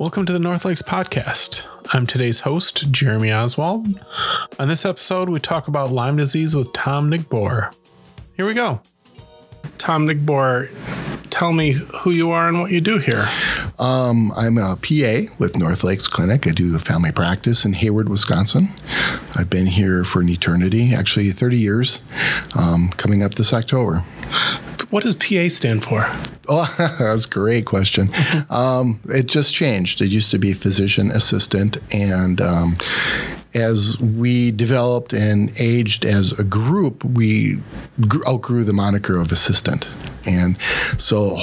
Welcome to the North Lakes Podcast. I'm today's host, Jeremy Oswald. On this episode, we talk about Lyme disease with Tom Nigbor. Here we go. Tom Nigbor, tell me who you are and what you do here. I'm a PA with North Lakes Clinic. I do a family practice in Hayward, Wisconsin. I've been here for an eternity, actually 30 years, coming up this October. What does PA stand for? Oh, that's a great question. It just changed. It used to be physician assistant. And as we developed and aged as a group, we outgrew the moniker of assistant. And so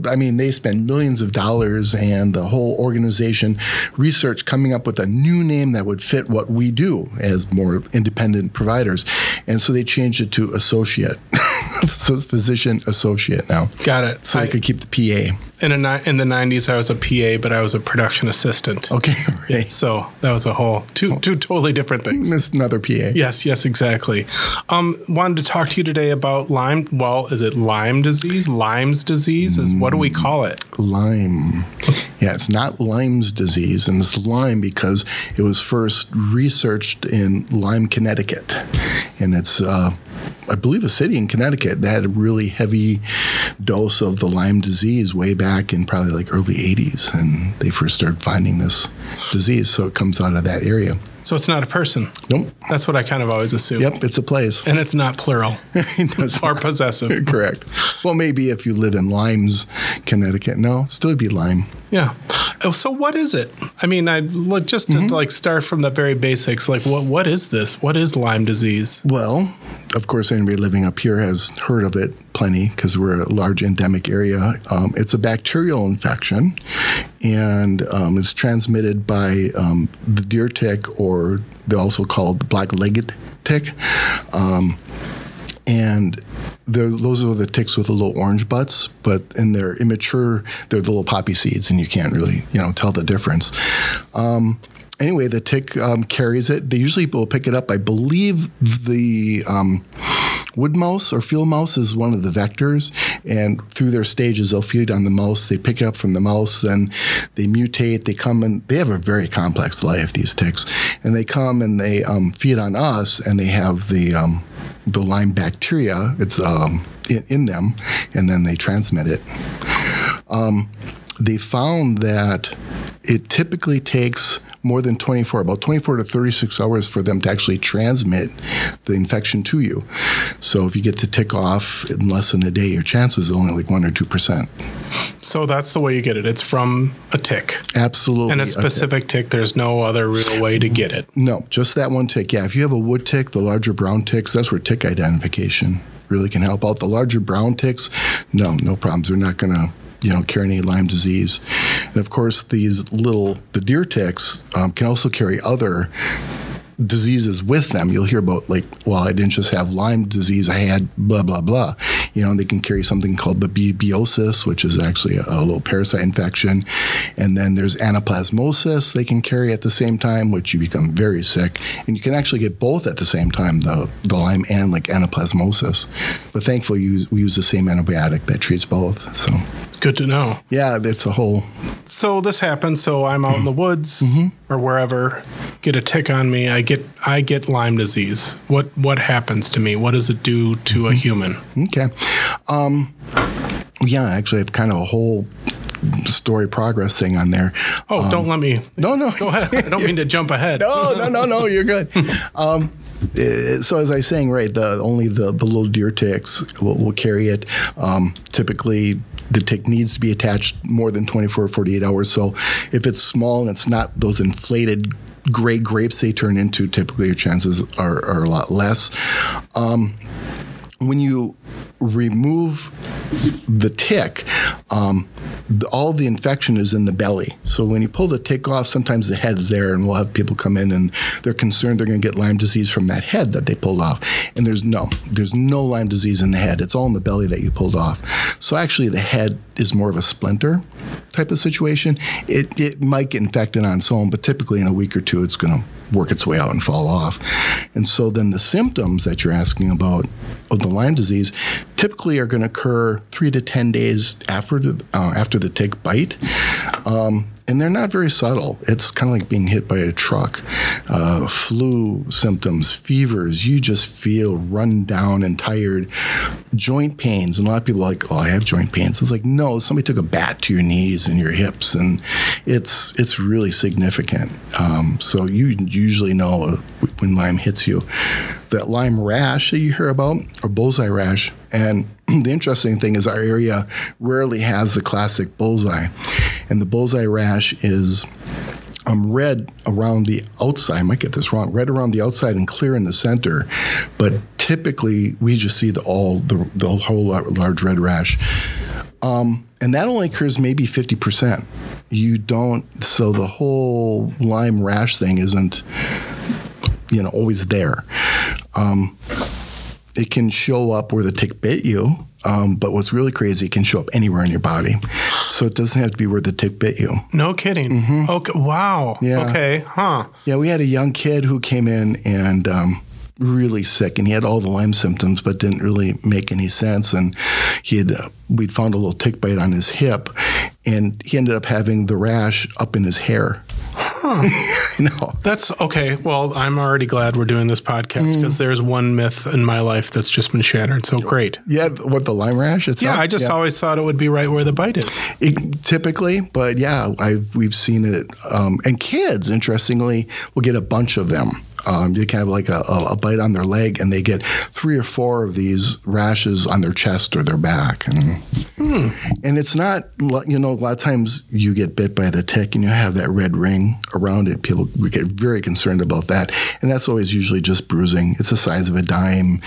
they spend millions of dollars and the whole organization research coming up with a new name that would fit what we do as more independent providers. And so they changed it to associate. So it's Physician Associate now. Got it. So I could keep the PA. In the 90s, I was a PA, but I was a production assistant. Okay. Right. Yeah, so that was a whole two totally different things. Missed another PA. Yes, exactly. Wanted to talk to you today about Lyme. Well, is it Lyme disease? Lyme's disease? What do we call it? Lyme. Yeah, it's not Lyme's disease, and it's Lyme because it was first researched in Lyme, Connecticut. And it's I believe a city in Connecticut that had a really heavy dose of the Lyme disease way back in probably like early 80s. And they first started finding this disease. So it comes out of that area. So it's not a person? Nope. That's what I kind of always assume. Yep, it's a place. And it's not plural. It's or not. Possessive. Correct. Well, maybe if you live in Lyme's, Connecticut. No, still be Lyme. Yeah. Oh, so what is it? I mean, I'd start from the very basics. Like, what is this? What is Lyme disease? Well, of course, anybody living up here has heard of it plenty because we're a large endemic area. It's a bacterial infection, and it's transmitted by the deer tick, or they're also called the black-legged tick. And those are the ticks with the little orange butts, but in their immature, they're the little poppy seeds, and you can't really, tell the difference. Anyway, the tick carries it. They usually will pick it up. I believe the wood mouse or field mouse is one of the vectors, and through their stages, they'll feed on the mouse. They pick it up from the mouse, then they mutate. They come and they have a very complex life, these ticks, and they come and they feed on us, and they have the Lyme bacteria. It's in them, and then they transmit it. They found that it typically takes more than 24 to 36 hours for them to actually transmit the infection to you. So if you get the tick off in less than a day, your chance is only like 1 or 2%. So that's the way you get it. It's from a tick. Absolutely. And a specific tick. There's no other real way to get it. No, just that one tick. Yeah, if you have a wood tick, the larger brown ticks, that's where tick identification really can help out. The larger brown ticks, no problems. They're not going to carry any Lyme disease. And of course, the deer ticks can also carry other diseases with them. You'll hear about I didn't just have Lyme disease, I had blah, blah, blah. And they can carry something called babesiosis, which is actually a little parasite infection. And then there's anaplasmosis they can carry at the same time, which you become very sick. And you can actually get both at the same time, the Lyme and anaplasmosis. But thankfully, we use the same antibiotic that treats both. So it's good to know. Yeah, it's a whole. So this happens. So I'm out in the woods or wherever, get a tick on me. I get Lyme disease. What happens to me? What does it do to a human? Okay. Yeah, actually, I have kind of a whole story progress thing on there. Oh, don't let me. No. Go ahead. I don't mean to jump ahead. No. You're good. So as I was saying, right, only the little deer ticks will carry it. Typically, the tick needs to be attached more than 24 or 48 hours. So if it's small and it's not those inflated gray grapes they turn into, typically your chances are a lot less. When you remove the tick, all the infection is in the belly. So when you pull the tick off, sometimes the head's there, and we'll have people come in and they're concerned they're going to get Lyme disease from that head that they pulled off. And there's no Lyme disease in the head. It's all in the belly that you pulled off. So actually the head is more of a splinter type of situation. It might get infected on its own, but typically in a week or two, it's going to work its way out and fall off. And so then the symptoms that you're asking about of the Lyme disease typically are going to occur 3 to 10 days after the tick bite. and they're not very subtle. It's kind of like being hit by a truck. Flu symptoms, fevers, you just feel run down and tired. Joint pains, and a lot of people are like, oh, I have joint pains. It's like, no, somebody took a bat to your knees and your hips, and it's really significant. So you usually know when Lyme hits you. That Lyme rash that you hear about, or bullseye rash, and the interesting thing is our area rarely has the classic bullseye. And the bullseye rash is red around the outside, I might get this wrong, red around the outside and clear in the center. But typically, we just see the whole large red rash. And that only occurs maybe 50%. So the whole Lyme rash thing isn't, always there. It can show up where the tick bit you, but what's really crazy, it can show up anywhere in your body. So it doesn't have to be where the tick bit you. No kidding. Mm-hmm. Okay. Wow. Yeah. Okay. Huh. Yeah, we had a young kid who came in and really sick, and he had all the Lyme symptoms, but didn't really make any sense. And we'd found a little tick bite on his hip, and he ended up having the rash up in his hair. Huh. No. That's okay. Well, I'm already glad we're doing this podcast because there's one myth in my life that's just been shattered. So great. Yeah. What, the Lyme rash? I just always thought it would be right where the bite is. Typically, but yeah, we've seen it. And kids, interestingly, will get a bunch of them. They can have like a bite on their leg, and they get 3 or 4 of these rashes on their chest or their back. And it's not, a lot of times you get bit by the tick and you have that red ring around it. People get very concerned about that. And that's always usually just bruising. It's the size of a dime.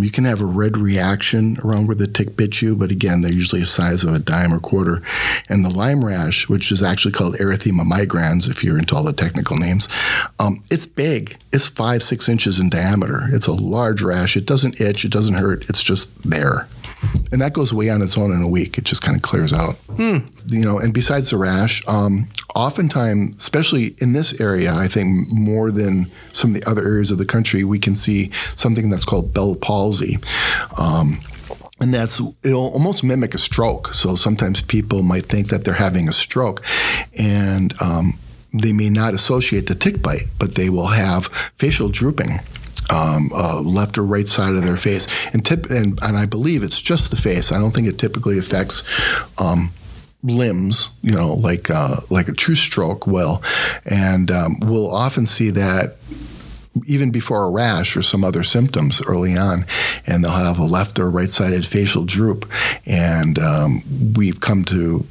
You can have a red reaction around where the tick bit you, but again, they're usually the size of a dime or quarter. And the Lyme rash, which is actually called erythema migrans, if you're into all the technical names, it's big. It's 5-6 inches in diameter. It's a large rash. It doesn't itch. It doesn't hurt. It's just there. And that goes away on its own in a week. It just kind of clears out. And besides the rash, oftentimes, especially in this area, I think more than some of the other areas of the country, we can see something that's called Bell Palsy. And it'll almost mimic a stroke. So sometimes people might think that they're having a stroke. And they may not associate the tick bite, but they will have facial drooping, left or right side of their face. And I believe it's just the face. I don't think it typically affects limbs, like a true stroke will. And we'll often see that even before a rash or some other symptoms early on, and they'll have a left or right-sided facial droop. And we've come to,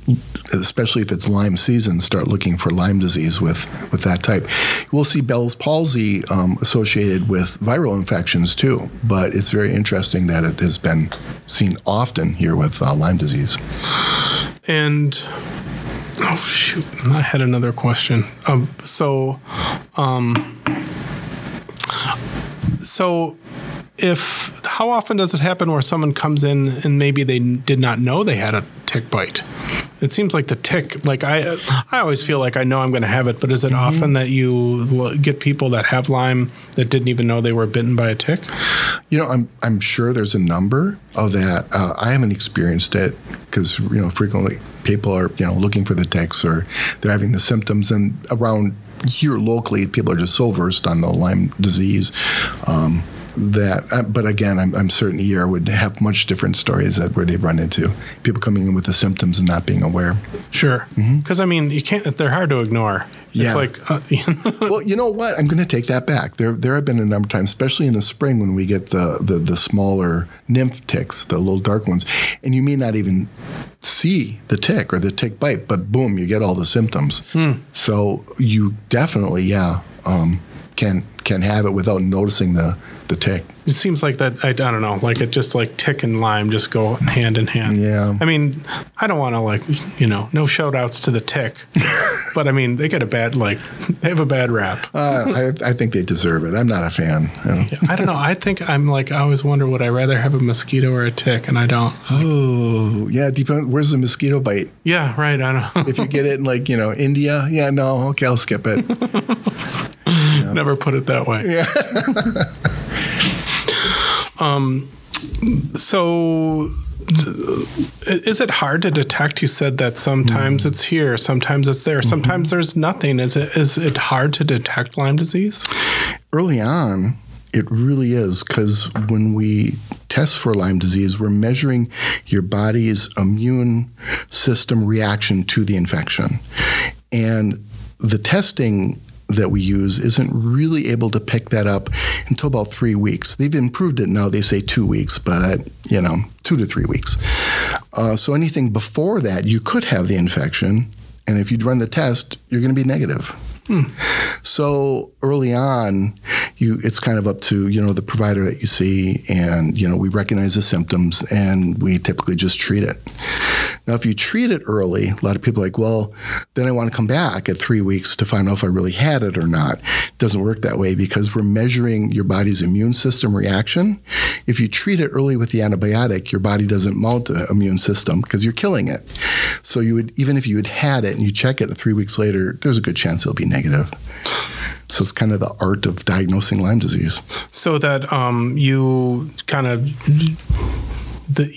especially if it's Lyme season, start looking for Lyme disease with that type. We'll see Bell's palsy associated with viral infections too, but it's very interesting that it has been seen often here with Lyme disease. And... oh, shoot. I had another question. So how often does it happen where someone comes in and maybe they did not know they had a tick bite? It seems like the tick, like I always feel like I know I'm going to have it, but is it often that you get people that have Lyme that didn't even know they were bitten by a tick? I'm sure there's a number of that. I haven't experienced it because, frequently people are, looking for the ticks or they're having the symptoms, and around here locally, people are just so versed on the Lyme disease but again, I'm certain ER would have much different stories where they've run into people coming in with the symptoms and not being aware. Sure. Because, you can't, they're hard to ignore. Yeah. It's like, well, you know what? I'm going to take that back. There have been a number of times, especially in the spring when we get the smaller nymph ticks, the little dark ones, and you may not even see the tick or the tick bite, but boom, you get all the symptoms. So you definitely, can have it without noticing the tick. It seems like that, I don't know, like it just like tick and Lyme just go hand in hand. Yeah. I don't want to no shout outs to the tick, but they get a bad, they have a bad rap. I think they deserve it. I'm not a fan. I don't know. I think I always wonder, would I rather have a mosquito or a tick? And I don't. Oh, yeah. Depends. Where's the mosquito bite? Yeah, right. I don't know. If you get it in India, yeah, no, okay, I'll skip it. Never put it that way. Yeah. So is it hard to detect? You said that sometimes it's here, sometimes it's there, sometimes there's nothing. Is it hard to detect Lyme disease? Early on, it really is, because when we test for Lyme disease, we're measuring your body's immune system reaction to the infection. And the testing that we use isn't really able to pick that up until about 3 weeks. They've improved it now. They say 2 weeks, but, 2 to 3 weeks. So anything before that, you could have the infection, and if you'd run the test, you're going to be negative. So early on, it's kind of up to, the provider that you see, and, we recognize the symptoms, and we typically just treat it. Now, if you treat it early, a lot of people are like, well, then I want to come back at 3 weeks to find out if I really had it or not. It doesn't work that way, because we're measuring your body's immune system reaction. If you treat it early with the antibiotic, your body doesn't mount the immune system because you're killing it. So even if you had had it and you check it 3 weeks later, there's a good chance it'll be negative. So it's kind of the art of diagnosing Lyme disease. So that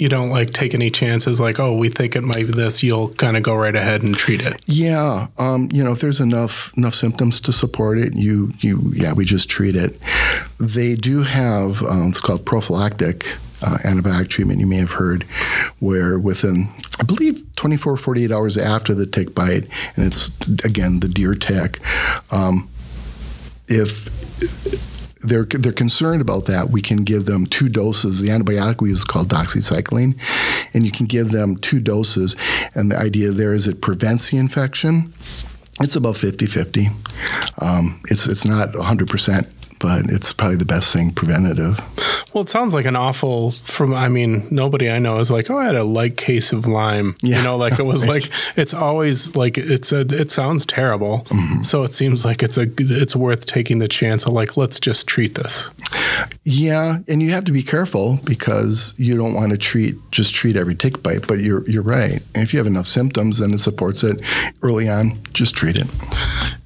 you don't take any chances, we think it might be this, you'll kind of go right ahead and treat it. Yeah. If there's enough symptoms to support it, we just treat it. They do have, it's called prophylactic antibiotic treatment, you may have heard, where within, I believe, 24, 48 hours after the tick bite, and it's, again, the deer tick, if they're concerned about that, we can give them 2 doses. The antibiotic we use is called doxycycline, and you can give them 2 doses, and the idea there is it prevents the infection. It's about 50-50. It's not 100%. But it's probably the best thing preventative. Well, it sounds like an awful, nobody I know is I had a light case of Lyme. Yeah. It was right. It's always it sounds terrible. Mm-hmm. So it seems like it's worth taking the chance of let's just treat this. Yeah. And you have to be careful, because you don't want to treat every tick bite, but you're right. And if you have enough symptoms, then it supports it early on, just treat it.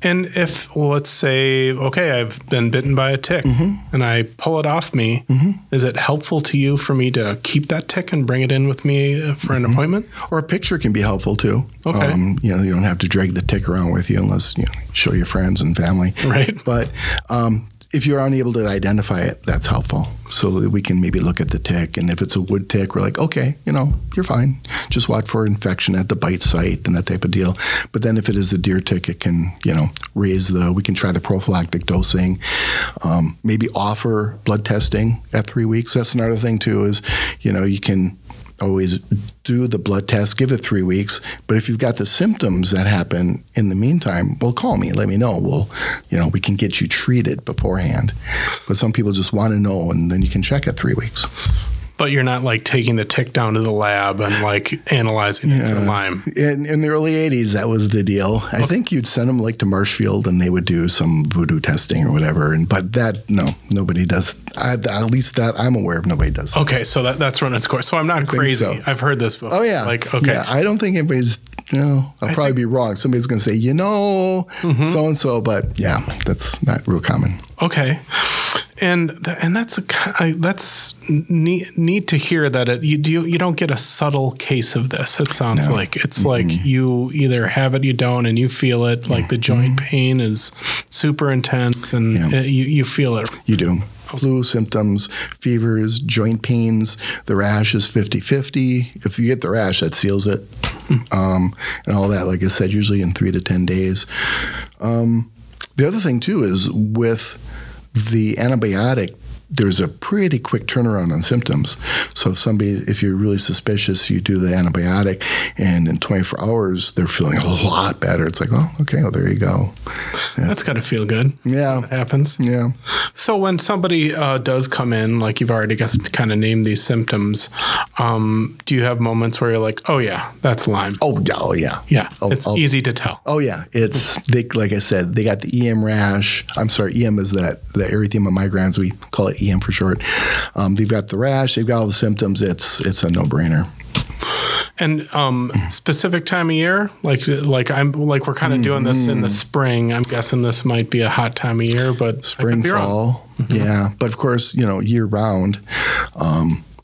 And if, let's say, okay, I've been bitten by a tick, and I pull it off me, is it helpful to you for me to keep that tick and bring it in with me for an appointment? Or a picture can be helpful too. Okay. You don't have to drag the tick around with you unless you show your friends and family. Right. But if you're unable to identify it, that's helpful. So that we can maybe look at the tick, and if it's a wood tick, we're okay, you're fine. Just watch for infection at the bite site and that type of deal. But then if it is a deer tick, it can, we can try the prophylactic dosing, maybe offer blood testing at 3 weeks. That's another thing too, is, you can always do the blood test, give it 3 weeks. But if you've got the symptoms that happen in the meantime, well, call me, let me know. Well, we can get you treated beforehand. But some people just want to know, and then you can check at 3 weeks. But you're not taking the tick down to the lab and analyzing it for Lyme. In the early 80s, that was the deal. Okay. I think you'd send them to Marshfield, and they would do some voodoo testing or whatever. Nobody does. At least that I'm aware of, nobody does. Okay, so that's run its course. So I'm not crazy. So. I've heard this before. Oh yeah. Okay. Yeah, I don't think anybody's. I'll probably be wrong. Somebody's going to say, so and so, but yeah, that's not real common. Okay. And that's neat to hear that you don't get a subtle case of this. It sounds like it's like you either have it, you don't, and you feel it. Like the joint pain is super intense, and you feel it. You do. Flu symptoms, fevers, joint pains. The rash is 50-50. If you get the rash, that seals it. And all that, like I said, usually in 3 to 10 days. The other thing, too, is with the antibiotic, there's a pretty quick turnaround on symptoms. So if you're really suspicious, you do the antibiotic, and in 24 hours, they're feeling a lot better. It's there you go. Yeah. That's got to feel good. Yeah. That happens. Yeah. So when somebody does come in, you've already kind of named these symptoms, do you have moments where you're oh, yeah, that's Lyme? Oh yeah. Yeah. It's easy to tell. Oh, yeah. It's, like I said, they got the EM rash. I'm sorry, EM is the erythema migrans. We call it EM for short. They've got the rash. They've got all the symptoms. It's a no-brainer. And specific time of year, we're kind of doing this in the spring. I'm guessing this might be a hot time of year, but spring, fall, yeah. But of course, year round.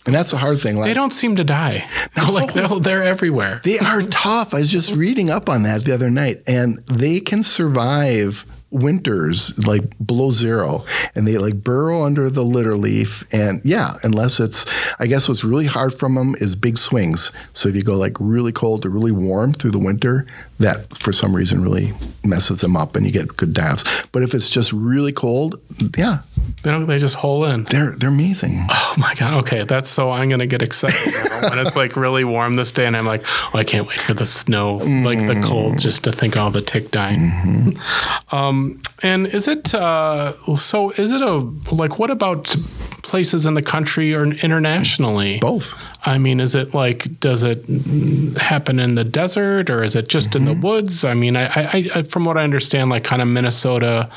And that's a hard thing. Like, they don't seem to die. No. Like they're everywhere. They are tough. I was just reading up on that the other night, and they can survive winters like below zero, and they like burrow under the litter leaf. And yeah, unless it's, I guess what's really hard from them is big swings. So if you go like really cold to really warm through the winter, that for some reason really messes them up and you get good deaths. But if it's just really cold, yeah. They just hole in. They're amazing. Oh my God. Okay. That's so I'm going to get excited when it's like really warm this day. And I'm like, oh, I can't wait for the snow, like the cold, just to think all the tick dying. Mm-hmm. And is it, so is it a, like, what about places in the country or internationally? Both. I mean, is it like, does it happen in the desert or is it just in the woods? I mean, I from what I understand, like kind of Minnesota,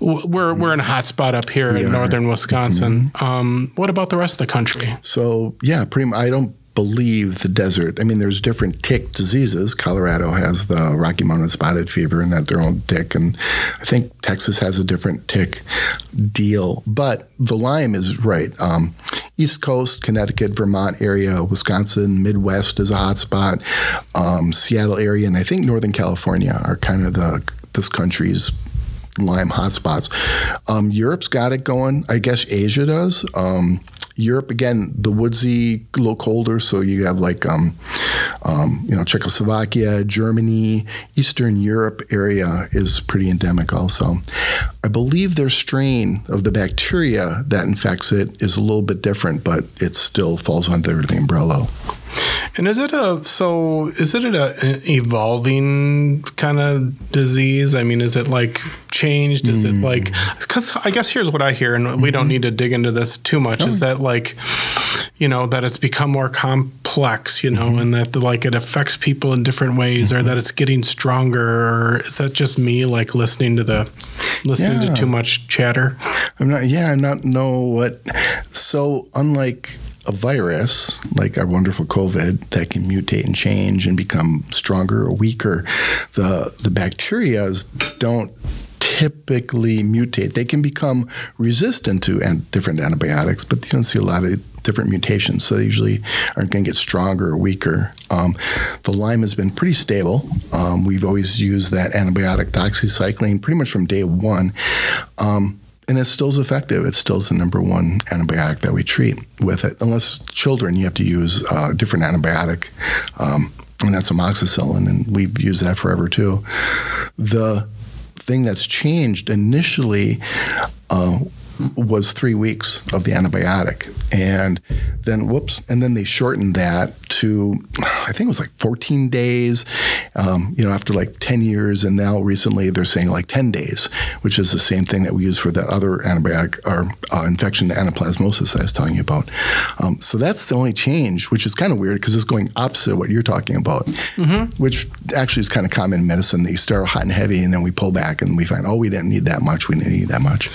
we're in a hot spot up here in northern Wisconsin. Mm-hmm. What about the rest of the country? So yeah, pretty much, I don't believe the desert. I mean, there's different tick diseases. Colorado has the Rocky Mountain spotted fever and that their own tick. And I think Texas has a different tick deal. But the Lyme is right. East Coast, Connecticut, Vermont area, Wisconsin, Midwest is a hot spot. Seattle area, and I think Northern California are kind of this country's Lyme hotspots. Europe's got it going. I guess Asia does. Europe, again, the woodsy, a little colder, so you have like, Czechoslovakia, Germany, Eastern Europe area is pretty endemic also. I believe their strain of the bacteria that infects it is a little bit different, but it still falls under the umbrella. And is it an evolving kind of disease? I mean, is it like changed? Is it like, because I guess here's what I hear, and we don't need to dig into this too much, is that like, you know, that it's become more complex, you know, and that like it affects people in different ways or that it's getting stronger. Or is that just me like listening to too much chatter? I don't know what. So unlike a virus, like our wonderful COVID, that can mutate and change and become stronger or weaker, the bacterias don't typically mutate. They can become resistant to different antibiotics, but you don't see a lot of different mutations, so they usually aren't going to get stronger or weaker. The Lyme has been pretty stable. We've always used that antibiotic doxycycline pretty much from day one. And it still is effective. It still is the number one antibiotic that we treat with it. Unless children, you have to use a different antibiotic, and that's amoxicillin, and we've used that forever too. The thing that's changed initially was 3 weeks of the antibiotic, and then they shortened that to, I think it was like 14 days, after like 10 years, and now recently they're saying like 10 days, which is the same thing that we use for that other antibiotic or infection, anaplasmosis, I was telling you about. So that's the only change, which is kind of weird because it's going opposite what you're talking about, which actually is kind of common in medicine, that you start hot and heavy and then we pull back and we find, oh, we didn't need that much. We didn't need that much.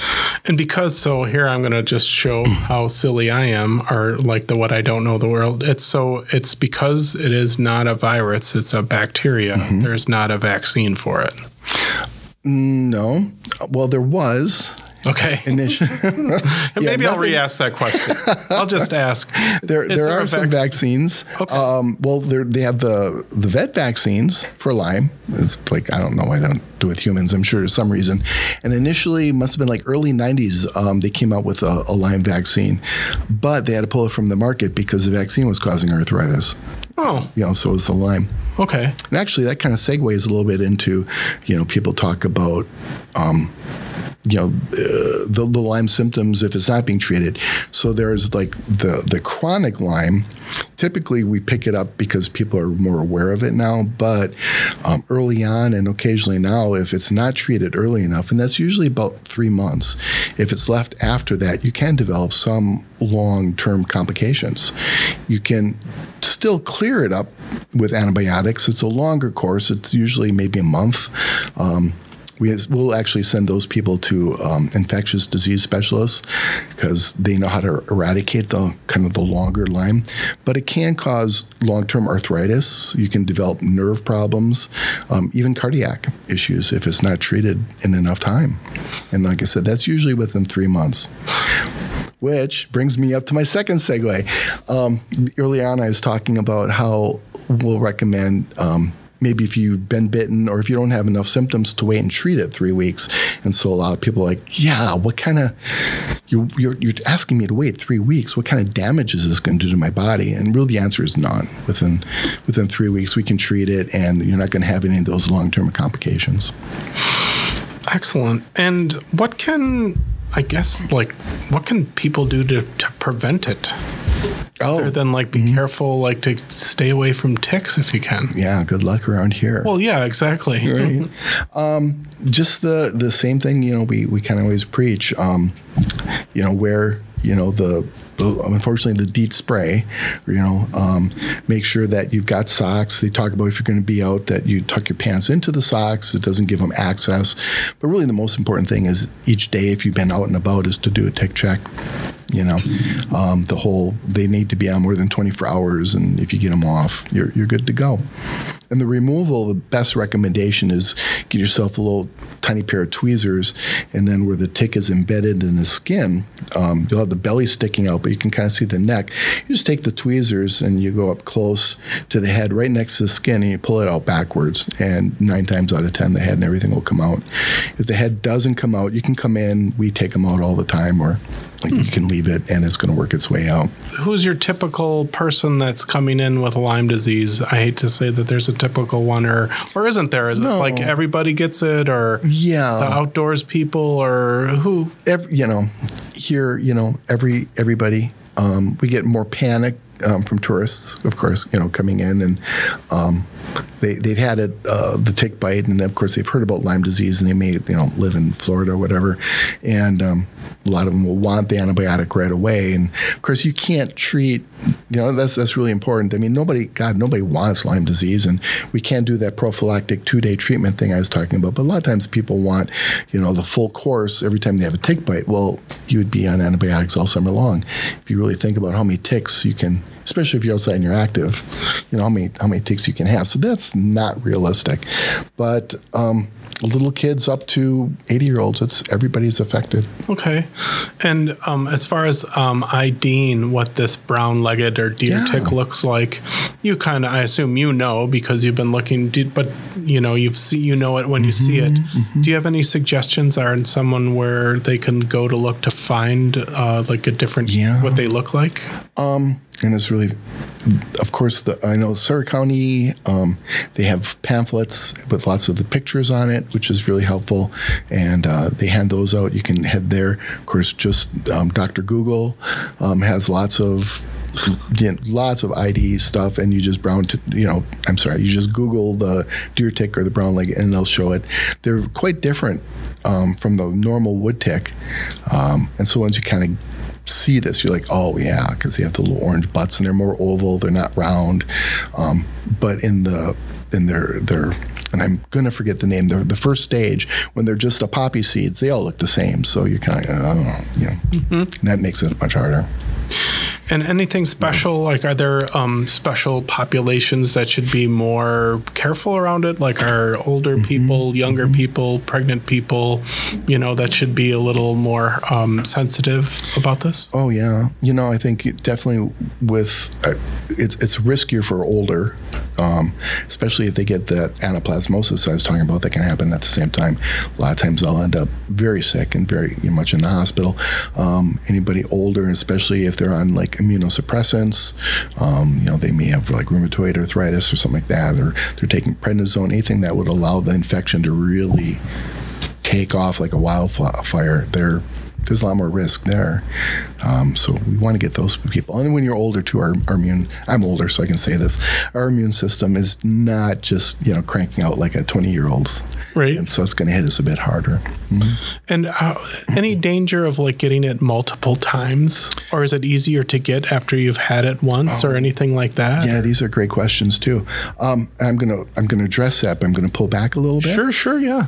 And because, so here I'm going to just show how silly I am, or like what I don't know the world. It's because it is not a virus, it's a bacteria. There's not a vaccine for it. No. Well, there was. Okay. Maybe I'll re-ask that question. I'll just ask. There are some vaccines. Okay. They have the vet vaccines for Lyme. It's like, I don't know why they don't do it with humans. I'm sure there's some reason. And initially, must have been like early 90s, they came out with a Lyme vaccine. But they had to pull it from the market because the vaccine was causing arthritis. Oh. You know, so it was the Lyme. Okay. And actually, that kind of segues a little bit into, you know, people talk about the Lyme symptoms if it's not being treated. So there's like the chronic Lyme. Typically, we pick it up because people are more aware of it now, but early on and occasionally now, if it's not treated early enough, and that's usually about 3 months, if it's left after that, you can develop some long-term complications. You can still clear it up with antibiotics. It's a longer course. It's usually maybe a month. We'll actually send those people to infectious disease specialists because they know how to eradicate the kind of the longer Lyme. But it can cause long-term arthritis. You can develop nerve problems, even cardiac issues if it's not treated in enough time. And like I said, that's usually within 3 months. Which brings me up to my second segue. Early on, I was talking about how we'll recommend maybe if you've been bitten or if you don't have enough symptoms to wait and treat it 3 weeks. And so a lot of people are like, yeah, what kind of, you're asking me to wait 3 weeks. What kind of damage is this going to do to my body? And really the answer is none. Within 3 weeks, we can treat it and you're not going to have any of those long-term complications. Excellent. And what can, I guess, like, what can people do to prevent it? Other than, like, be careful, like, to stay away from ticks if you can. Yeah, good luck around here. Well, yeah, exactly. Right? Just the same thing, you know, we kind of always preach, you know, where, you know, unfortunately, the DEET spray, you know, make sure that you've got socks. They talk about if you're going to be out that you tuck your pants into the socks. It doesn't give them access. But really the most important thing is each day if you've been out and about is to do a tick check. You know, they need to be on more than 24 hours. And if you get them off, you're good to go. And the removal, the best recommendation is get yourself a little tiny pair of tweezers. And then where the tick is embedded in the skin, you'll have the belly sticking out, but you can kind of see the neck. You just take the tweezers and you go up close to the head right next to the skin and you pull it out backwards. And 9 times out of 10, the head and everything will come out. If the head doesn't come out, you can come in. We take them out all the time, or like you can leave it and it's going to work its way out. Who's your typical person that's coming in with Lyme disease? I hate to say that there's a typical one, or isn't there? Is it like everybody gets it, or the outdoors people, or who? Everybody. We get more panic from tourists, of course, you know, coming in and they've had it, the tick bite, and of course they've heard about Lyme disease, and they may, you know, live in Florida or whatever, and a lot of them will want the antibiotic right away. And of course you can't treat, you know, that's really important. I mean, nobody wants Lyme disease, and we can't do that prophylactic 2-day treatment thing I was talking about. But a lot of times people want, you know, the full course every time they have a tick bite. Well, you would be on antibiotics all summer long. If you really think about how many ticks you can, especially if you're outside and you're active, you know, how many ticks you can have. So that's not realistic. But little kids up to 80-year-olds, everybody's affected. Okay. And as far as IDing what this brown-legged or deer tick looks like, you kind of, I assume you know because you've been looking, but you know, you know it when you see it. Mm-hmm. Do you have any suggestions on someone where they can go to look to find like a different, what they look like? And it's really, of course, I know Surrey County, they have pamphlets with lots of the pictures on it, which is really helpful. And they hand those out. You can head there. Of course, just Dr. Google has lots of ID stuff, and you just you just Google the deer tick or the brown leg, and they'll show it. They're quite different from the normal wood tick. And so once you kind of see this, you're like, oh yeah, because they have the little orange butts and they're more oval, they're not round. But in their and I'm gonna forget the name, the first stage, when they're just a poppy seeds, they all look the same. So you're kind of, I don't know, you know, and that makes it much harder. And anything special, like are there special populations that should be more careful around it? Like are older people, younger people, pregnant people, you know, that should be a little more sensitive about this? Oh, yeah. You know, I think definitely with it's riskier for older, especially if they get that anaplasmosis I was talking about that can happen at the same time. A lot of times they'll end up very sick and very much in the hospital. Anybody older, and especially if they're on like immunosuppressants, you know, they may have like rheumatoid arthritis or something like that, or they're taking prednisone, anything that would allow the infection to really take off like a wildfire. There's a lot more risk there. So we want to get those people. And when you're older too, I'm older, so I can say this, our immune system is not just, you know, cranking out like a 20-year-old's. Right. And so it's going to hit us a bit harder. Mm-hmm. And any danger of like getting it multiple times, or is it easier to get after you've had it once or anything like that? Yeah, these are great questions too. I'm going to address that, but I'm going to pull back a little bit. Sure. Yeah.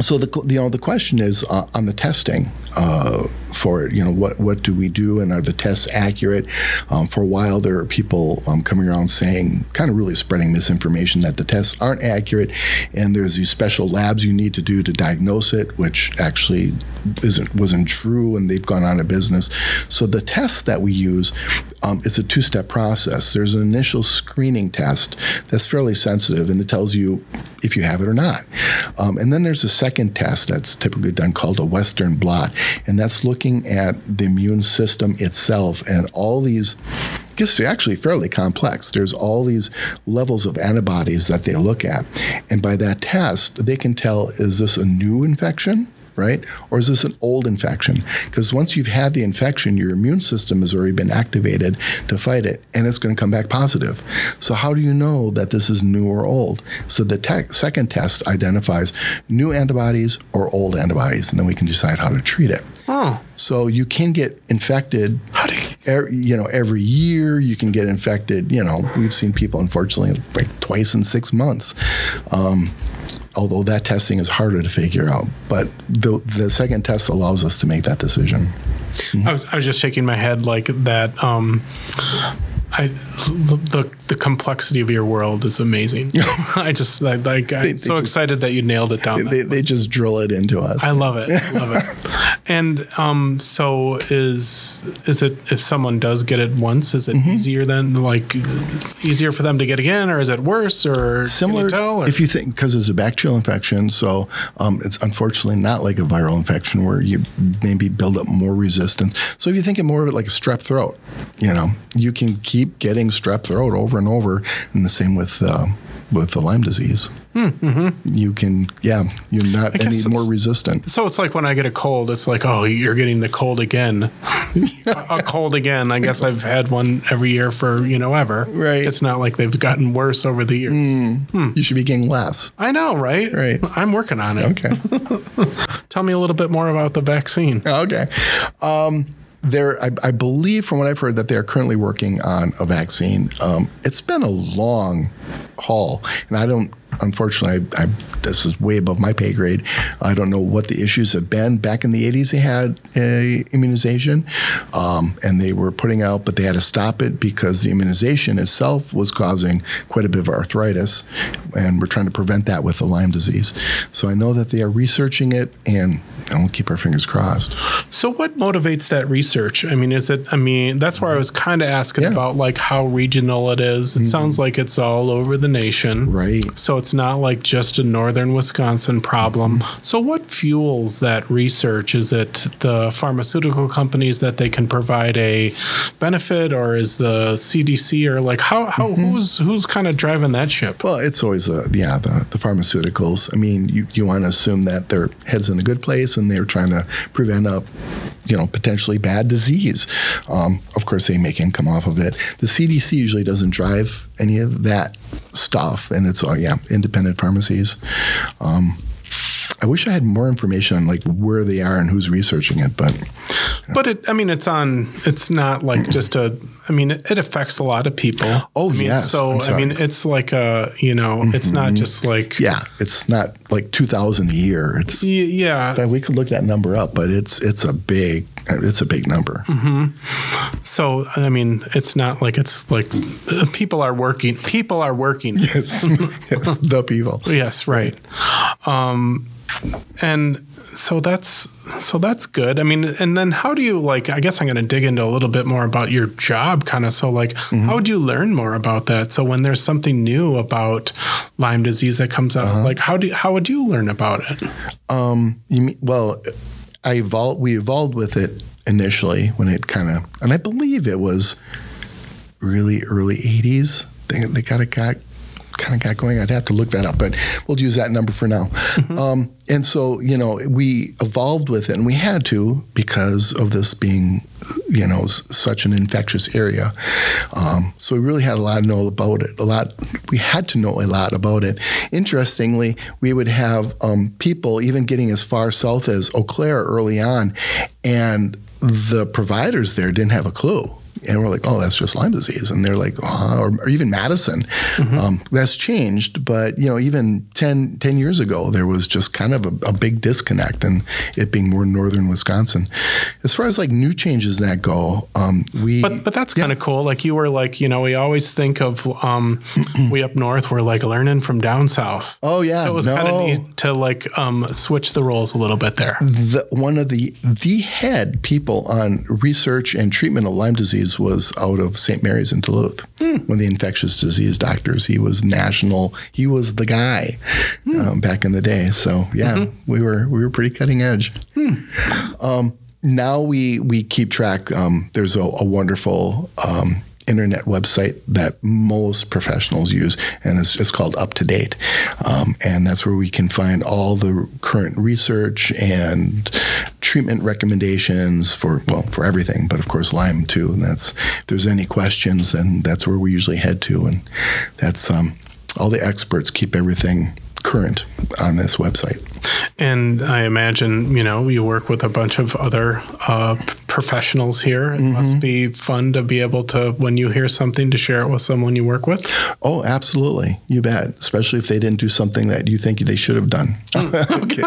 So the question is on the testing. for it. You know, what do we do, and are the tests accurate? For a while, there are people coming around saying, kind of really spreading misinformation that the tests aren't accurate, and there's these special labs you need to do to diagnose it, which actually wasn't true, and they've gone out of business. So the tests that we use, it's a two-step process. There's an initial screening test that's fairly sensitive, and it tells you if you have it or not. And then there's a second test that's typically done called a Western blot, and that's looking at the immune system itself and all these, I guess they're actually fairly complex. There's all these levels of antibodies that they look at. And by that test, they can tell, is this a new infection? Right? Or is this an old infection? Because once you've had the infection, your immune system has already been activated to fight it, and it's going to come back positive. So how do you know that this is new or old? So the second test identifies new antibodies or old antibodies, and then we can decide how to treat it. Oh. So you can get infected, every year. You can get infected, we've seen people, unfortunately, like twice in 6 months. Although that testing is harder to figure out. But the second test allows us to make that decision. Mm-hmm. I was just shaking my head like that. The complexity of your world is amazing. I'm so excited that you nailed it down. They just drill it into us. I love it. And so is it, if someone does get it once, is it easier for them to get again, or is it worse, or similar? Can you tell, or? If you think, because it's a bacterial infection, so it's unfortunately not like a viral infection where you maybe build up more resistance. So if you think of more of it like a strep throat, you can keep getting strep throat over and over, and the same with the Lyme disease. Mm-hmm. You can, you're not any more resistant. So it's like when I get a cold, it's like, oh, you're getting the cold again. A cold again. I guess I've had one every year for, ever. Right. It's not like they've gotten worse over the years. You should be getting less. I know, right? Right. I'm working on it. Okay. Tell me a little bit more about the vaccine. Okay. I believe, from what I've heard, that they are currently working on a vaccine. It's been a long haul, and unfortunately, this is way above my pay grade. I don't know what the issues have been. Back in the 80s, they had an immunization, and they were putting out, but they had to stop it because the immunization itself was causing quite a bit of arthritis, and we're trying to prevent that with the Lyme disease. So I know that they are researching it, and we'll keep our fingers crossed. So what motivates that research? I mean, that's where I was kind of asking about like how regional it is. It sounds like it's all over the nation. Right. So it's not like just a northern Wisconsin problem. So what fuels that research? Is it the pharmaceutical companies that they can provide a benefit, or is the CDC, or like how who's kind of driving that ship? Well, it's always the pharmaceuticals. I mean, you want to assume that their head's in a good place and they're trying to prevent a potentially bad disease. Of course, they make income off of it. The CDC usually doesn't drive any of that stuff, and it's all independent pharmacies. I wish I had more information on like where they are and who's researching it, but. But it's not like just a. I mean, it affects a lot of people. Oh, yes. So it's like a it's not just like it's not like 2,000 a year. It's we could look that number up, but it's a big number. Mm-hmm. So it's not like it's like people are working. People are working. Yes, the people. Yes, right. And so that's good. And then how do you I guess I'm going to dig into a little bit more about your job kind of. So how would you learn more about that? So when there's something new about Lyme disease that comes out, how would you learn about it? We evolved with it initially when it and I believe it was really early 80s. They kind of got going. I'd have to look that up, but we'll use that number for now. Mm-hmm. And so, we evolved with it, and we had to because of this being, such an infectious area. So we really had we had to know a lot about it. Interestingly, we would have people even getting as far south as Eau Claire early on, and the providers there didn't have a clue. and we're like, oh, that's just Lyme disease. And they're like, oh, or even Madison. Mm-hmm. That's changed. But, you know, even 10 years ago, there was just kind of a big disconnect, and it being more northern Wisconsin. As far as like new changes that go, But that's kind of cool. Like you were like, you know, we always think of we up north, we're like learning from down south. Oh, yeah. So it was kind of neat to like switch the roles a little bit there. One of the head people on research and treatment of Lyme disease was out of St. Mary's in Duluth. Mm. One of the infectious disease doctors. He was national. He was the guy back in the day. So, yeah, mm-hmm. we were pretty cutting edge. Mm. Now we keep track. There's a wonderful internet website that most professionals use, and it's called UpToDate. And that's where we can find all the current research and treatment recommendations for everything, but of course Lyme too. And that's, if there's any questions, then that's where we usually head to. And that's all the experts keep everything current on this website. And I imagine, you know, you work with a bunch of other professionals here. It mm-hmm. must be fun to be able to, when you hear something, to share it with someone you work with. Oh, absolutely. You bet. Especially if they didn't do something that you think they should have done. Okay.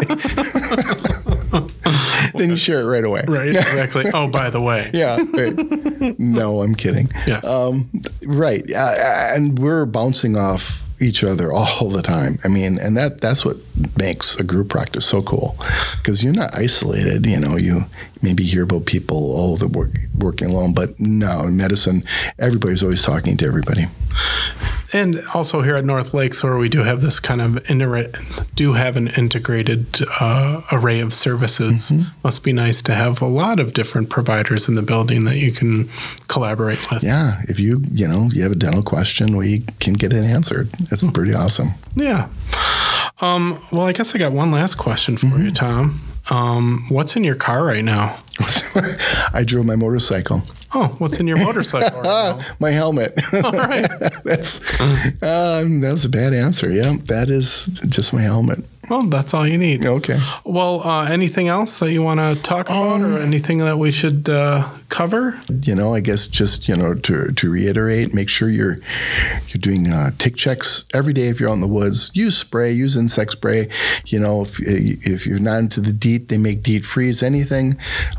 Then you share it right away. Right, exactly. Oh, by the way. Yeah. Right. No, I'm kidding. Yes. Right. And we're bouncing off each other all the time. I mean, and that's what makes a group practice so cool, because you're not isolated. You know, you maybe hear about people, oh, they're working alone, but no, in medicine, everybody's always talking to everybody. And also here at North Lakes, where we do have this kind of an integrated array of services, mm-hmm. must be nice to have a lot of different providers in the building that you can collaborate with. Yeah, if you have a dental question, we can get it answered. That's pretty awesome. Yeah. Well, I guess I got one last question for mm-hmm. you, Tom. What's in your car right now? I drove my motorcycle. Oh, what's in your motorcycle right now? My helmet. All right. That was a bad answer. Yeah, that is just my helmet. Well, that's all you need. Okay. Well, anything else that you want to talk about or anything that we should cover? You know, I guess just, you know, to reiterate, make sure you're doing tick checks every day if you're out in the woods. Use spray, use insect spray. You know, if you're not into the DEET, they make DEET freeze anything.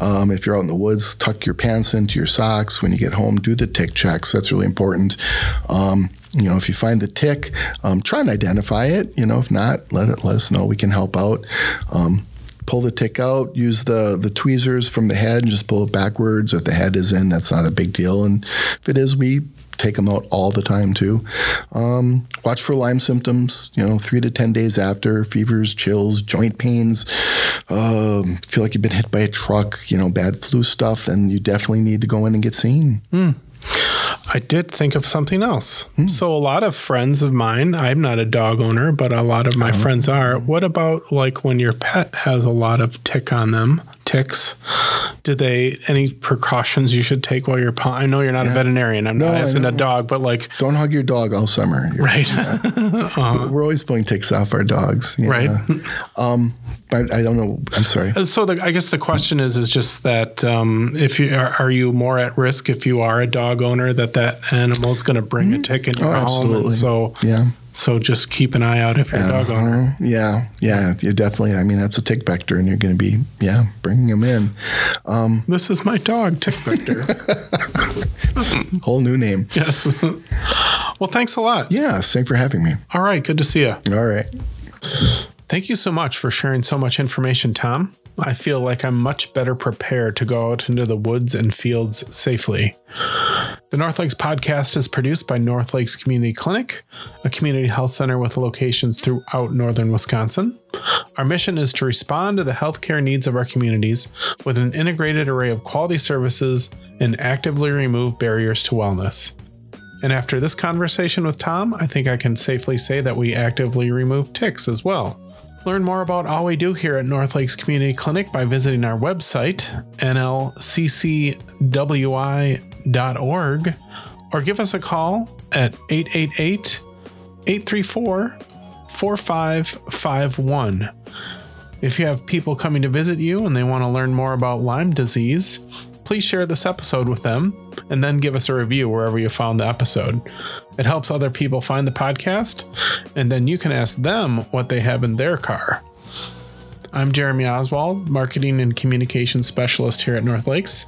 If you're out in the woods, tuck your pants into your socks. When you get home, do the tick checks. That's really important. You know, if you find the tick, try and identify it. You know, if not, let us know. We can help out. Pull the tick out. Use the tweezers from the head and just pull it backwards. If the head is in, that's not a big deal. And if it is, we take them out all the time too. Watch for Lyme symptoms, you know, 3 to 10 days after: fevers, chills, joint pains, feel like you've been hit by a truck, you know, bad flu stuff, then you definitely need to go in and get seen. Mm. I did think of something else. Mm. So a lot of friends of mine, I'm not a dog owner, but a lot of my friends are. What about like when your pet has a lot of ticks? Any precautions you should take while you're I know you're not a veterinarian. I'm not asking a dog, but like, don't hug your dog all summer. Right. Yeah. We're always pulling ticks off our dogs. Yeah. Right. But I don't know. I'm sorry. So I guess the question is just that if you are you more at risk if you are a dog owner that animal's going to bring mm-hmm. a tick in your home. Absolutely. So yeah. So just keep an eye out if you're a dog owner. Yeah, you definitely. I mean, that's a tick vector, and you're going to be, bringing them in. This is my dog, tick vector. Whole new name. Yes. Well, thanks a lot. Yeah, thanks for having me. All right, good to see you. All right. Thank you so much for sharing so much information, Tom. I feel like I'm much better prepared to go out into the woods and fields safely. The North Lakes podcast is produced by North Lakes Community Clinic, a community health center with locations throughout northern Wisconsin. Our mission is to respond to the healthcare needs of our communities with an integrated array of quality services and actively remove barriers to wellness. And after this conversation with Tom, I think I can safely say that we actively remove ticks as well. Learn more about all we do here at North Lakes Community Clinic by visiting our website, nlccwi.org, or give us a call at 888-834-4551. If you have people coming to visit you and they want to learn more about Lyme disease, please share this episode with them and then give us a review wherever you found the episode. It helps other people find the podcast, and then you can ask them what they have in their car. I'm Jeremy Oswald, Marketing and Communications Specialist here at North Lakes.